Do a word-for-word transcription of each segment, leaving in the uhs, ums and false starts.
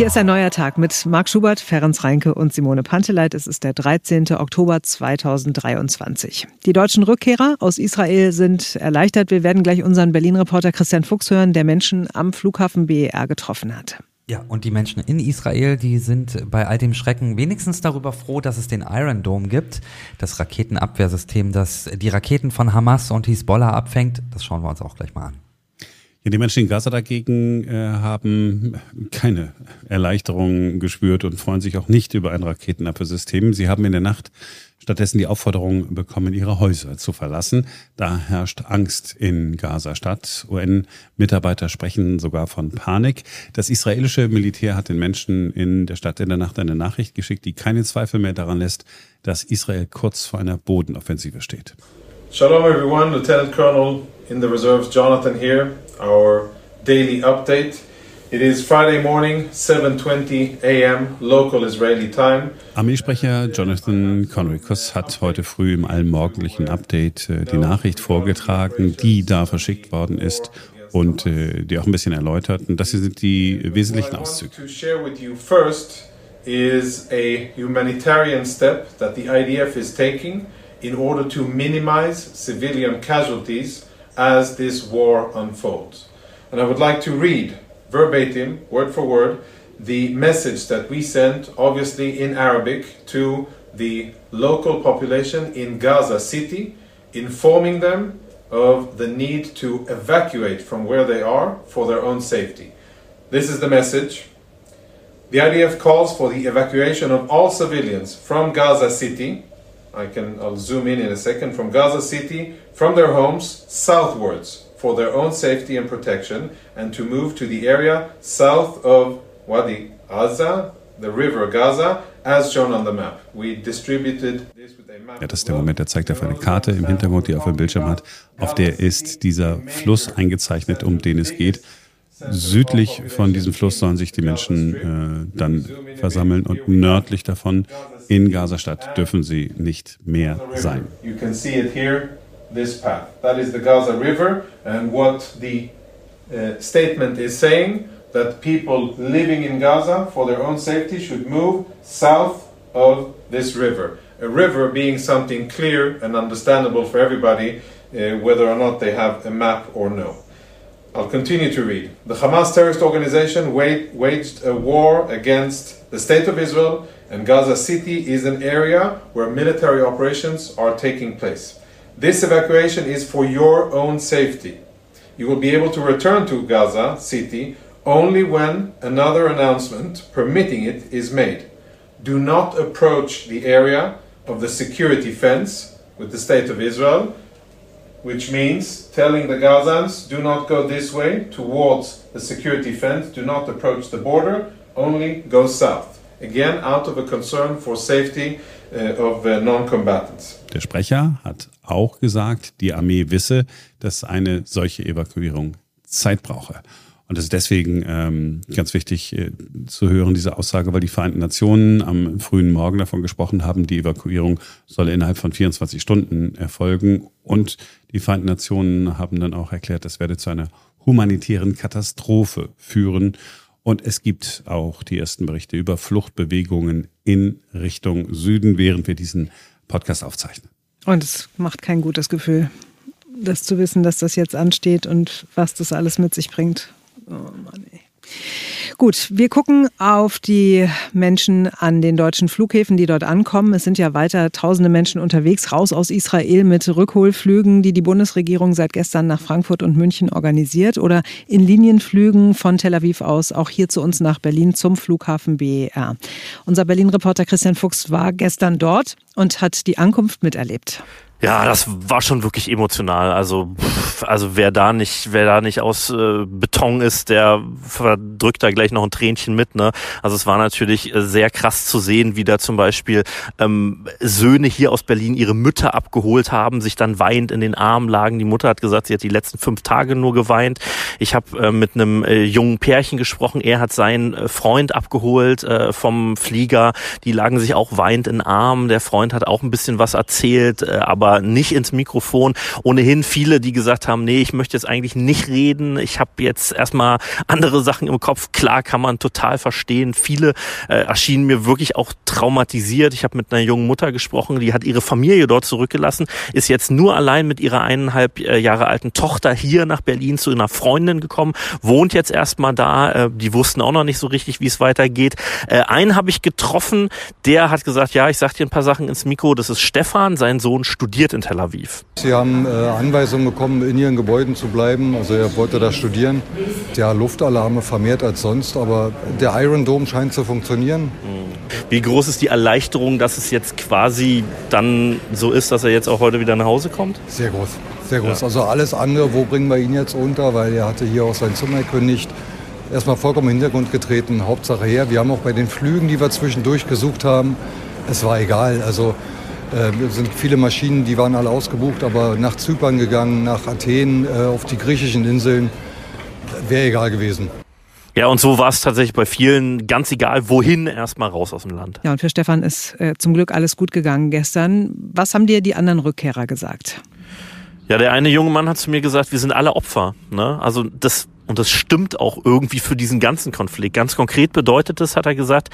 Hier ist ein neuer Tag mit Marc Schubert, Ferenc Reinke und Simone Panteleit. Es ist der dreizehnten Oktober zweitausenddreiundzwanzig. Die deutschen Rückkehrer aus Israel sind erleichtert. Wir werden gleich unseren Berlin-Reporter Christian Fuchs hören, der Menschen am Flughafen B E R getroffen hat. Ja, und die Menschen in Israel, die sind bei all dem Schrecken wenigstens darüber froh, dass es den Iron Dome gibt. Das Raketenabwehrsystem, das die Raketen von Hamas und Hisbollah abfängt. Das schauen wir uns auch gleich mal an. Ja, die Menschen in Gaza dagegen äh, haben keine Erleichterung gespürt und freuen sich auch nicht über ein Raketenabwehrsystem. Sie haben in der Nacht stattdessen die Aufforderung bekommen, ihre Häuser zu verlassen. Da herrscht Angst in Gaza-Stadt. U N-Mitarbeiter sprechen sogar von Panik. Das israelische Militär hat den Menschen in der Stadt in der Nacht eine Nachricht geschickt, die keinen Zweifel mehr daran lässt, dass Israel kurz vor einer Bodenoffensive steht. Shalom everyone, Lieutenant Colonel in the Reserves Jonathan here. Our daily update. It is Friday morning, sieben Uhr zwanzig a.m. local Israeli time. Armeesprecher Jonathan Conricos hat heute früh im allmorgendlichen Update äh, die Nachricht vorgetragen, die da verschickt worden ist und äh, die auch ein bisschen erläutert. Und das sind die wesentlichen Auszüge. To share with you first is a humanitarian step that the I D F is taking in order to minimize civilian casualties as this war unfolds. And I would like to read verbatim, word for word, the message that we sent, obviously in Arabic, to the local population in Gaza City, informing them of the need to evacuate from where they are for their own safety. This is the message. The I D F calls for the evacuation of all civilians from Gaza City. I can, I'll zoom in in a second, from Gaza City, from their homes, southwards, for their own safety and protection, and to move to the area south of Wadi Gaza, the river Gaza, as shown on the map. We distributed this with a map. Ja, das ist der Moment, der zeigt auf eine Karte im Hintergrund, die auf dem Bildschirm hat, auf der ist dieser Fluss eingezeichnet, um den es geht. Südlich von diesem Fluss sollen sich die Menschen äh, dann versammeln und nördlich davon in Gaza-Stadt dürfen sie nicht mehr sein. You can see it here, this path. That is the Gaza River and what the uh, statement is saying that people living in Gaza for their own safety should move south of this river. A river being something clear and understandable for everybody, uh, whether or not they have a map or no. I'll continue to read. The Hamas terrorist organization waged a war against the state of Israel, and Gaza City is an area where military operations are taking place. This evacuation is for your own safety. You will be able to return to Gaza City only when another announcement permitting it is made. Do not approach the area of the security fence with the state of Israel, which means telling the Gazans, do not go this way towards the security fence, do not approach the border, only go south. Again, out of a concern for safety of non-combatants. Der Sprecher hat auch gesagt, die Armee wisse, dass eine solche Evakuierung Zeit brauche. Und das ist deswegen ähm, ganz wichtig äh, zu hören, diese Aussage, weil die Vereinten Nationen am frühen Morgen davon gesprochen haben, die Evakuierung solle innerhalb von vierundzwanzig Stunden erfolgen. Und die Vereinten Nationen haben dann auch erklärt, das werde zu einer humanitären Katastrophe führen. Und es gibt auch die ersten Berichte über Fluchtbewegungen in Richtung Süden, während wir diesen Podcast aufzeichnen. Und es macht kein gutes Gefühl, das zu wissen, dass das jetzt ansteht und was das alles mit sich bringt. Oh Mann, ey. Gut, wir gucken auf die Menschen an den deutschen Flughäfen, die dort ankommen. Es sind ja weiter tausende Menschen unterwegs, raus aus Israel mit Rückholflügen, die die Bundesregierung seit gestern nach Frankfurt und München organisiert oder in Linienflügen von Tel Aviv aus, auch hier zu uns nach Berlin zum Flughafen B E R. Unser Berlin-Reporter Christian Fuchs war gestern dort und hat die Ankunft miterlebt. Ja, das war schon wirklich emotional. Also, also wer da nicht, wer da nicht aus äh, Beton ist, der verdrückt da gleich noch ein Tränchen mit, ne? Also es war natürlich sehr krass zu sehen, wie da zum Beispiel ähm, Söhne hier aus Berlin ihre Mütter abgeholt haben, sich dann weinend in den Armen lagen. Die Mutter hat gesagt, sie hat die letzten fünf Tage nur geweint. Ich habe äh, mit einem äh, jungen Pärchen gesprochen. Er hat seinen äh, Freund abgeholt äh, vom Flieger. Die lagen sich auch weinend in den Armen. Der Freund hat auch ein bisschen was erzählt, äh, aber aber nicht ins Mikrofon. Ohnehin viele, die gesagt haben, nee, ich möchte jetzt eigentlich nicht reden. Ich habe jetzt erstmal andere Sachen im Kopf. Klar, kann man total verstehen. Viele äh, erschienen mir wirklich auch traumatisiert. Ich habe mit einer jungen Mutter gesprochen, die hat ihre Familie dort zurückgelassen, ist jetzt nur allein mit ihrer eineinhalb Jahre alten Tochter hier nach Berlin zu einer Freundin gekommen, wohnt jetzt erstmal da. Äh, die wussten auch noch nicht so richtig, wie es weitergeht. Äh, einen habe ich getroffen, der hat gesagt, ja, ich sag dir ein paar Sachen ins Mikro. Das ist Stefan, sein Sohn studiert in Tel Aviv. Sie haben äh, Anweisungen bekommen, in ihren Gebäuden zu bleiben. Also er wollte da studieren. Ja, Luftalarme vermehrt als sonst, aber der Iron Dome scheint zu funktionieren. Wie groß ist die Erleichterung, dass es jetzt quasi dann so ist, dass er jetzt auch heute wieder nach Hause kommt? Sehr groß, sehr groß. Ja. Also alles andere, wo bringen wir ihn jetzt unter, weil er hatte hier auch sein Zimmer gekündigt. Erstmal vollkommen in den Hintergrund getreten, Hauptsache her. Wir haben auch bei den Flügen, die wir zwischendurch gesucht haben, es war egal. Also äh, sind viele Maschinen, die waren alle ausgebucht, aber nach Zypern gegangen, nach Athen, äh, auf die griechischen Inseln, wäre egal gewesen. Ja, und so war es tatsächlich bei vielen, ganz egal wohin, erstmal raus aus dem Land. Ja, und für Stefan ist äh, zum Glück alles gut gegangen gestern. Was haben dir die anderen Rückkehrer gesagt? Ja, der eine junge Mann hat zu mir gesagt, wir sind alle Opfer, ne? Also das... Und das stimmt auch irgendwie für diesen ganzen Konflikt. Ganz konkret bedeutet das, hat er gesagt,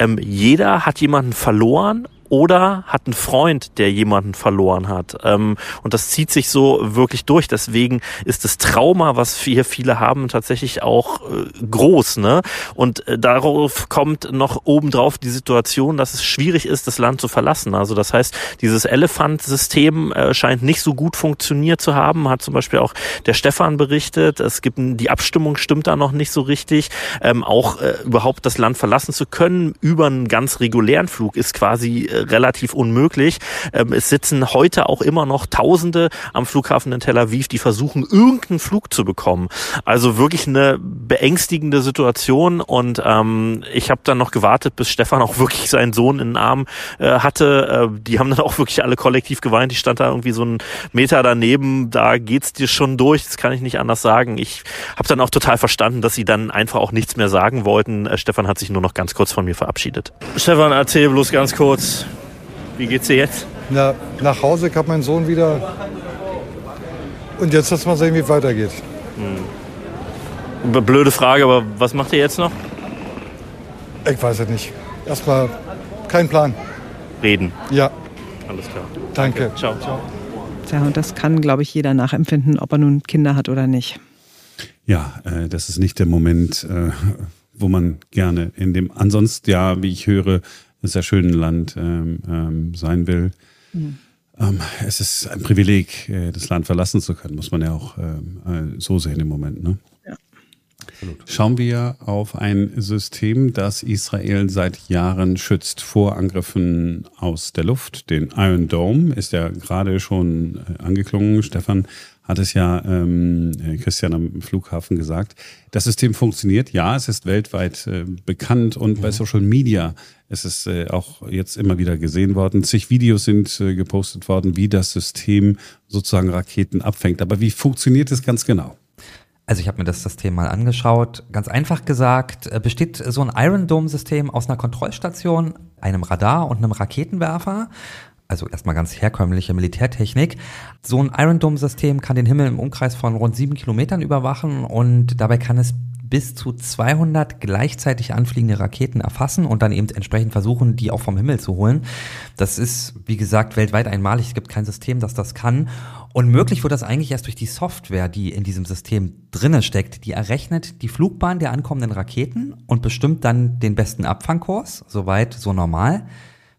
ähm, jeder hat jemanden verloren oder hat einen Freund, der jemanden verloren hat. Ähm, und das zieht sich so wirklich durch. Deswegen ist das Trauma, was hier viele haben, tatsächlich auch äh, groß, ne? Und äh, darauf kommt noch obendrauf die Situation, dass es schwierig ist, das Land zu verlassen. Also das heißt, dieses Elefant-System äh, scheint nicht so gut funktioniert zu haben, hat zum Beispiel auch der Stefan berichtet. Es gibt die Abstimmung stimmt da noch nicht so richtig. Ähm, auch äh, überhaupt das Land verlassen zu können über einen ganz regulären Flug ist quasi äh, relativ unmöglich. Ähm, es sitzen heute auch immer noch Tausende am Flughafen in Tel Aviv, die versuchen, irgendeinen Flug zu bekommen. Also wirklich eine beängstigende Situation und ähm, ich habe dann noch gewartet, bis Stefan auch wirklich seinen Sohn in den Arm äh, hatte. Äh, die haben dann auch wirklich alle kollektiv geweint. Ich stand da irgendwie so einen Meter daneben. Da geht's dir schon durch. Das kann ich nicht anders sagen. Ich habe dann auch total verstanden, dass sie dann einfach auch nichts mehr sagen wollten. Äh, Stefan hat sich nur noch ganz kurz von mir verabschiedet. Stefan, erzähl bloß ganz kurz. Wie geht's dir jetzt? Na, nach Hause kam mein Sohn wieder. Und jetzt lass mal sehen, wie es weitergeht. Hm. Blöde Frage, aber was macht ihr jetzt noch? Ich weiß es nicht. Erstmal kein Plan. Reden. Ja. Alles klar. Danke. Danke. Ciao. Ciao. Tja, und das kann, glaube ich, jeder nachempfinden, ob er nun Kinder hat oder nicht. Ja, äh, das ist nicht der Moment, äh, wo man gerne in dem ansonsten, ja, wie ich höre, das sehr schöne Land ähm, ähm, sein will. Mhm. Ähm, es ist ein Privileg, äh, das Land verlassen zu können, muss man ja auch ähm, äh, so sehen im Moment. Ne? Ja. Schauen wir auf ein System, das Israel seit Jahren schützt vor Angriffen aus der Luft. Den Iron Dome ist ja gerade schon äh, angeklungen. Stefan hat es ja ähm, Christian am Flughafen gesagt. Das System funktioniert, ja, es ist weltweit äh, bekannt und ja. Bei Social Media es ist äh, auch jetzt immer wieder gesehen worden. Zig Videos sind äh, gepostet worden, wie das System sozusagen Raketen abfängt. Aber wie funktioniert es ganz genau? Also ich habe mir das System mal angeschaut. Ganz einfach gesagt, äh, besteht so ein Iron Dome-System aus einer Kontrollstation, einem Radar und einem Raketenwerfer. Also erstmal ganz herkömmliche Militärtechnik. So ein Iron Dome-System kann den Himmel im Umkreis von rund sieben Kilometern überwachen und dabei kann es bis zu zweihundert gleichzeitig anfliegende Raketen erfassen und dann eben entsprechend versuchen, die auch vom Himmel zu holen. Das ist, wie gesagt, weltweit einmalig. Es gibt kein System, das das kann. Und möglich wird das eigentlich erst durch die Software, die in diesem System drinne steckt. Die errechnet die Flugbahn der ankommenden Raketen und bestimmt dann den besten Abfangkurs. Soweit, so normal.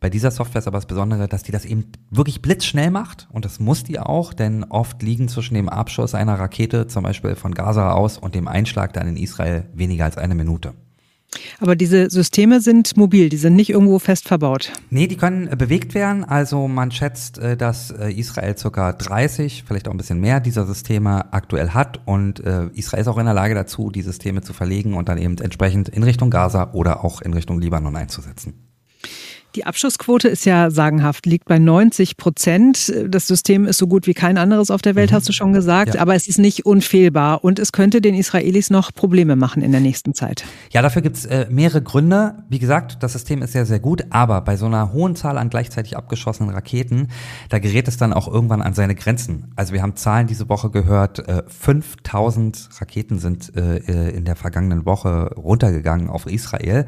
Bei dieser Software ist aber das Besondere, dass die das eben wirklich blitzschnell macht und das muss die auch, denn oft liegen zwischen dem Abschuss einer Rakete, zum Beispiel von Gaza aus, und dem Einschlag dann in Israel weniger als eine Minute. Aber diese Systeme sind mobil, die sind nicht irgendwo fest verbaut? Nee, die können bewegt werden. Also man schätzt, dass Israel ca. dreißig, vielleicht auch ein bisschen mehr dieser Systeme aktuell hat und Israel ist auch in der Lage dazu, die Systeme zu verlegen und dann eben entsprechend in Richtung Gaza oder auch in Richtung Libanon einzusetzen. Die Abschussquote ist ja sagenhaft, liegt bei neunzig Prozent. Das System ist so gut wie kein anderes auf der Welt, mhm. hast du schon gesagt. Ja. Aber es ist nicht unfehlbar und es könnte den Israelis noch Probleme machen in der nächsten Zeit. Ja, dafür gibt es äh, mehrere Gründe. Wie gesagt, das System ist sehr, sehr gut. Aber bei so einer hohen Zahl an gleichzeitig abgeschossenen Raketen, da gerät es dann auch irgendwann an seine Grenzen. Also wir haben Zahlen diese Woche gehört, äh, fünftausend Raketen sind äh, in der vergangenen Woche runtergegangen auf Israel.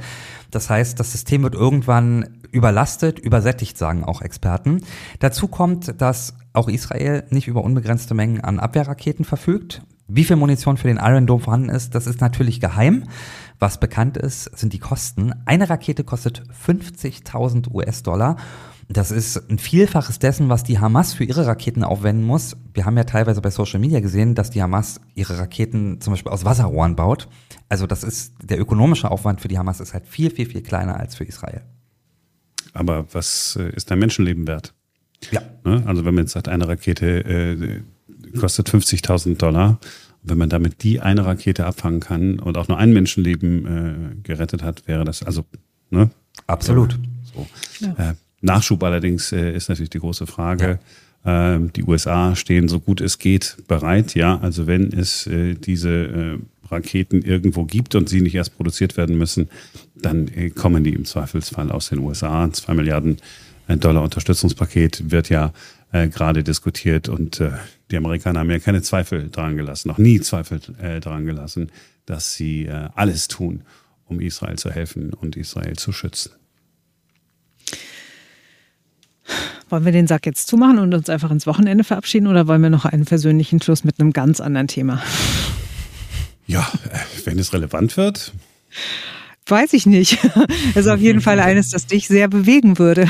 Das heißt, das System wird irgendwann überlastet, übersättigt, sagen auch Experten. Dazu kommt, dass auch Israel nicht über unbegrenzte Mengen an Abwehrraketen verfügt. Wie viel Munition für den Iron Dome vorhanden ist, das ist natürlich geheim. Was bekannt ist, sind die Kosten. Eine Rakete kostet fünfzigtausend US-Dollar. Das ist ein Vielfaches dessen, was die Hamas für ihre Raketen aufwenden muss. Wir haben ja teilweise bei Social Media gesehen, dass die Hamas ihre Raketen zum Beispiel aus Wasserrohren baut. Also das ist, der ökonomische Aufwand für die Hamas ist halt viel, viel, viel kleiner als für Israel. Aber was ist ein Menschenleben wert? Ja. Also wenn man jetzt sagt, eine Rakete äh, kostet fünfzigtausend Dollar, wenn man damit die eine Rakete abfangen kann und auch nur ein Menschenleben äh, gerettet hat, wäre das also, ne? Absolut. So. Ja. Äh, Nachschub allerdings äh, ist natürlich die große Frage. Ja. Äh, die U S A stehen so gut es geht bereit. Ja, also wenn es äh, diese äh, Raketen irgendwo gibt und sie nicht erst produziert werden müssen, dann kommen die im Zweifelsfall aus den U S A. Zwei Milliarden Dollar Unterstützungspaket wird ja äh, gerade diskutiert und äh, die Amerikaner haben ja keine Zweifel daran gelassen, noch nie Zweifel äh, daran gelassen, dass sie äh, alles tun, um Israel zu helfen und Israel zu schützen. Wollen wir den Sack jetzt zumachen und uns einfach ins Wochenende verabschieden oder wollen wir noch einen versöhnlichen Schluss mit einem ganz anderen Thema? Ja, wenn es relevant wird. Weiß ich nicht. Das ist auf jeden Fall eines, das dich sehr bewegen würde.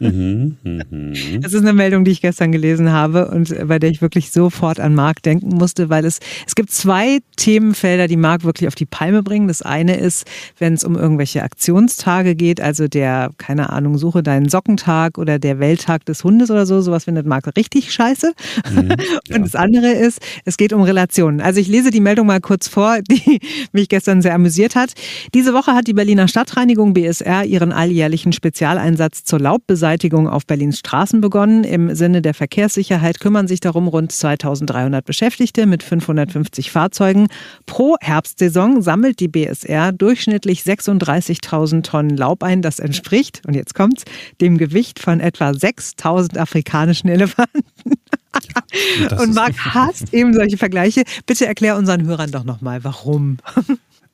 Mhm, mh. Das ist eine Meldung, die ich gestern gelesen habe und bei der ich wirklich sofort an Marc denken musste, weil es, es gibt zwei Themenfelder, die Marc wirklich auf die Palme bringen. Das eine ist, wenn es um irgendwelche Aktionstage geht, also der, keine Ahnung, Suche deinen Sockentag oder der Welttag des Hundes oder so, sowas findet Marc richtig scheiße. Mhm, ja. Und das andere ist, es geht um Relationen. Also ich lese die Meldung mal kurz vor, die mich gestern sehr amüsiert hat. Diese Diese Woche hat die Berliner Stadtreinigung B S R ihren alljährlichen Spezialeinsatz zur Laubbeseitigung auf Berlins Straßen begonnen. Im Sinne der Verkehrssicherheit kümmern sich darum rund zweitausenddreihundert Beschäftigte mit fünfhundertfünfzig Fahrzeugen. Pro Herbstsaison sammelt die B S R durchschnittlich sechsunddreißigtausend Tonnen Laub ein. Das entspricht, und jetzt kommt's, dem Gewicht von etwa sechstausend afrikanischen Elefanten. Ja, und Marc hasst eben solche Vergleiche. Bitte erklär unseren Hörern doch nochmal, warum.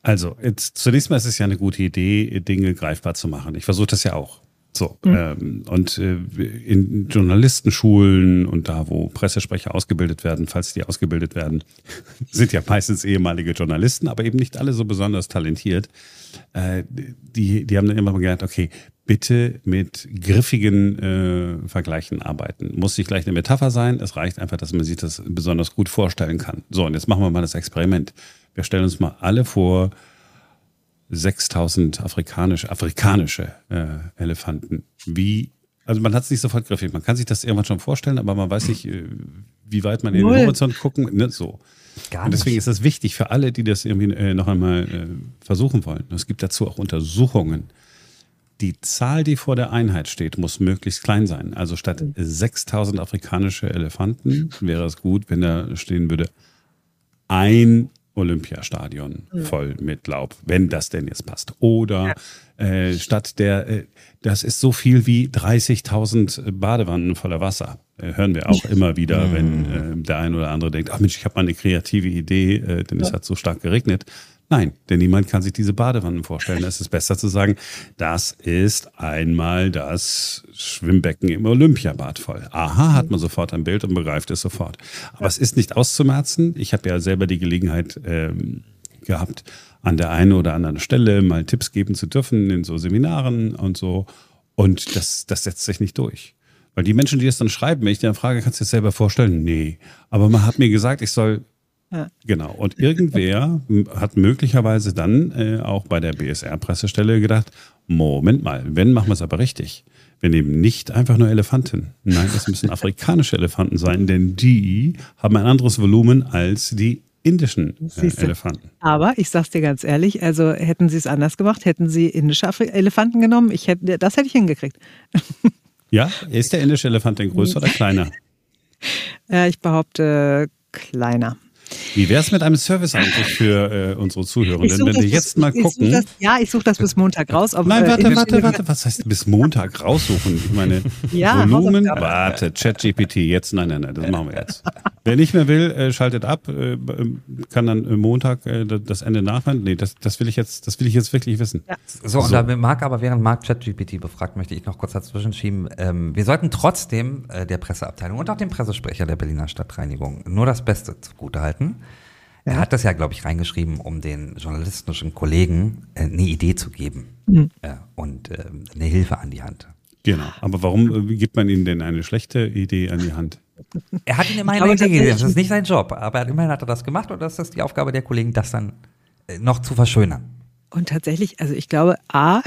Also, jetzt, zunächst mal ist es ja eine gute Idee, Dinge greifbar zu machen. Ich versuche das ja auch. So, mhm. ähm, und äh, in Journalistenschulen und da, wo Pressesprecher ausgebildet werden, falls die ausgebildet werden, sind ja meistens ehemalige Journalisten, aber eben nicht alle so besonders talentiert. Äh, die, die haben dann immer mal gedacht, okay, bitte mit griffigen äh, Vergleichen arbeiten. Muss nicht gleich eine Metapher sein, es reicht einfach, dass man sich das besonders gut vorstellen kann. So, und jetzt machen wir mal das Experiment. Wir stellen uns mal alle vor, sechstausend afrikanisch, afrikanische äh, Elefanten. Wie, also man hat es nicht sofort griffig. Man kann sich das irgendwann schon vorstellen, aber man weiß nicht, äh, wie weit man in den Horizont gucken. Ne, so. Gar Und deswegen nicht. Ist das wichtig für alle, die das irgendwie äh, noch einmal äh, versuchen wollen. Es gibt dazu auch Untersuchungen. Die Zahl, die vor der Einheit steht, muss möglichst klein sein. Also statt sechstausend afrikanische Elefanten wäre es gut, wenn da stehen würde, ein Olympiastadion voll mit Laub, wenn das denn jetzt passt. Oder äh, statt der, äh, das ist so viel wie dreißigtausend Badewannen voller Wasser. Äh, hören wir auch immer wieder, wenn äh, der ein oder andere denkt, ach Mensch, ich habe mal eine kreative Idee, äh, denn es hat so stark geregnet. Nein, denn niemand kann sich diese Badewannen vorstellen. Es ist besser zu sagen, das ist einmal das Schwimmbecken im Olympiabad voll. Aha, hat man sofort ein Bild und begreift es sofort. Aber es ist nicht auszumerzen. Ich habe ja selber die Gelegenheit ähm, gehabt, an der einen oder anderen Stelle mal Tipps geben zu dürfen in so Seminaren und so. Und das, das setzt sich nicht durch. Weil die Menschen, die das dann schreiben, wenn ich dann frage, kannst du dir das selber vorstellen? Nee. Aber man hat mir gesagt, ich soll... Ja. Genau. Und irgendwer hat möglicherweise dann äh, auch bei der B S R-Pressestelle gedacht, Moment mal, wenn, machen wir es aber richtig. Wir nehmen nicht einfach nur Elefanten. Nein, das müssen afrikanische Elefanten sein, denn die haben ein anderes Volumen als die indischen äh, Elefanten. Aber ich sag's dir ganz ehrlich, also hätten sie es anders gemacht, hätten sie indische Elefanten genommen, ich hätte, das hätte ich hingekriegt. Ja, ist der indische Elefant denn größer oder kleiner? Äh, ich behaupte kleiner. Wie wäre es mit einem Service eigentlich für äh, unsere Zuhörenden, wenn wir jetzt mal gucken? Das, ja, ich suche das bis Montag raus. Ob, Nein, warte, äh, warte, warte. Was heißt bis Montag raussuchen? Ich meine, ja, Volumen. Warte, ChatGPT jetzt. Nein, nein, nein, das machen wir jetzt. Wer nicht mehr will, äh, schaltet ab. Äh, kann dann Montag äh, das Ende nachhören. Nee, das, das will ich jetzt, das will ich jetzt wirklich wissen. Ja. So, und so. Da Marc, aber während Marc ChatGPT befragt, möchte ich noch kurz dazwischen schieben. Ähm, wir sollten trotzdem äh, der Presseabteilung und auch dem Pressesprecher der Berliner Stadtreinigung nur das Beste zugutehalten. Er ja. hat das ja, glaube ich, reingeschrieben, um den journalistischen Kollegen äh, eine Idee zu geben mhm. äh, und äh, eine Hilfe an die Hand. Genau, aber warum äh, gibt man ihnen denn eine schlechte Idee an die Hand? Er hat ihnen immerhin eine Idee gegeben, das ist nicht sein Job, aber immerhin hat er das gemacht und das ist die Aufgabe der Kollegen, das dann äh, noch zu verschönern. Und tatsächlich, also ich glaube, A,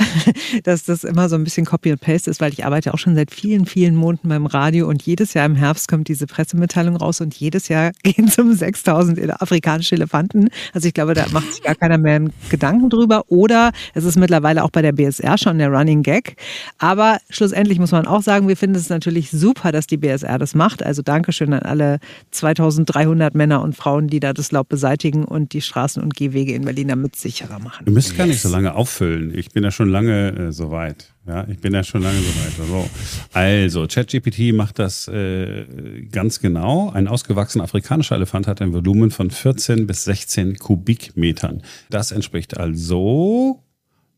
dass das immer so ein bisschen Copy and Paste ist, weil ich arbeite auch schon seit vielen, vielen Monaten beim Radio und jedes Jahr im Herbst kommt diese Pressemitteilung raus und jedes Jahr gehen zum sechstausend afrikanische Elefanten. Also ich glaube, da macht sich gar keiner mehr einen Gedanken drüber oder es ist mittlerweile auch bei der B S R schon der Running Gag. Aber schlussendlich muss man auch sagen, wir finden es natürlich super, dass die B S R das macht. Also Dankeschön an alle zweitausenddreihundert Männer und Frauen, die da das Laub beseitigen und die Straßen und Gehwege in Berlin damit sicherer machen. Du müsst gar nicht so lange auffüllen. Ich bin ja schon lange äh, soweit. Ja, ich bin ja schon lange soweit. Also, also ChatGPT macht das äh, ganz genau. Ein ausgewachsener afrikanischer Elefant hat ein Volumen von vierzehn bis sechzehn Kubikmetern. Das entspricht also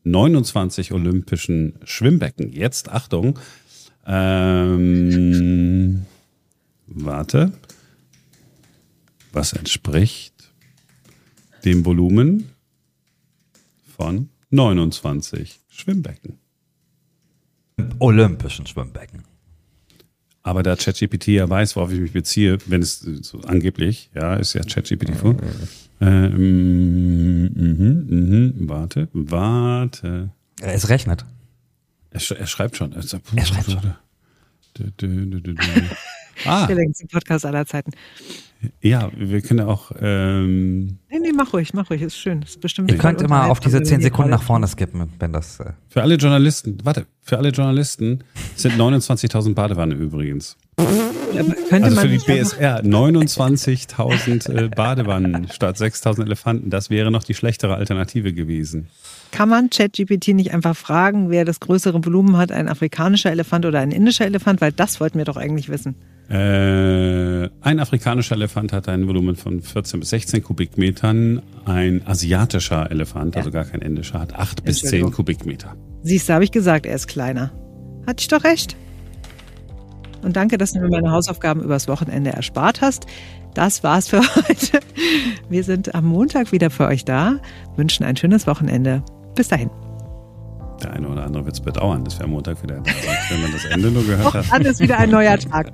neunundzwanzig olympischen Schwimmbecken. Jetzt Achtung. Ähm, warte. Was entspricht dem Volumen von neunundzwanzig Schwimmbecken? Olympischen Schwimmbecken. Aber da ChatGPT ja weiß, worauf ich mich beziehe, wenn es so angeblich, ja, ist ja ChatGPT vor. Ähm, mh, mh, warte, warte. Es rechnet. Er, sch- er schreibt schon. Er, er schreibt schon. Ah. Der längste Podcast aller Zeiten. Ja, wir können ja auch. Ähm nee, nee, mach ruhig, mach ruhig, ist schön. Ist bestimmt. Ihr könnt immer auf diese zehn Sekunden nach vorne skippen, wenn das. Äh für alle Journalisten, warte, für alle Journalisten sind neunundzwanzigtausend Badewannen übrigens. Also für die B S R neunundzwanzigtausend äh, Badewannen statt sechstausend Elefanten. Das wäre noch die schlechtere Alternative gewesen. Kann man ChatGPT nicht einfach fragen, wer das größere Volumen hat, ein afrikanischer Elefant oder ein indischer Elefant? Weil das wollten wir doch eigentlich wissen. Äh, ein afrikanischer Elefant hat ein Volumen von vierzehn bis sechzehn Kubikmetern. Ein asiatischer Elefant, ja. also gar kein indischer, hat acht bis zehn Kubikmeter. Siehst du, habe ich gesagt, er ist kleiner. Hatte ich doch recht. Und danke, dass du mir meine Hausaufgaben übers Wochenende erspart hast. Das war's für heute. Wir sind am Montag wieder für euch da. Wünschen ein schönes Wochenende. Bis dahin. Der eine oder andere wird es bedauern, dass wir am Montag wieder da sind, wenn man das Ende nur gehört hat. Dann ist wieder ein neuer Tag.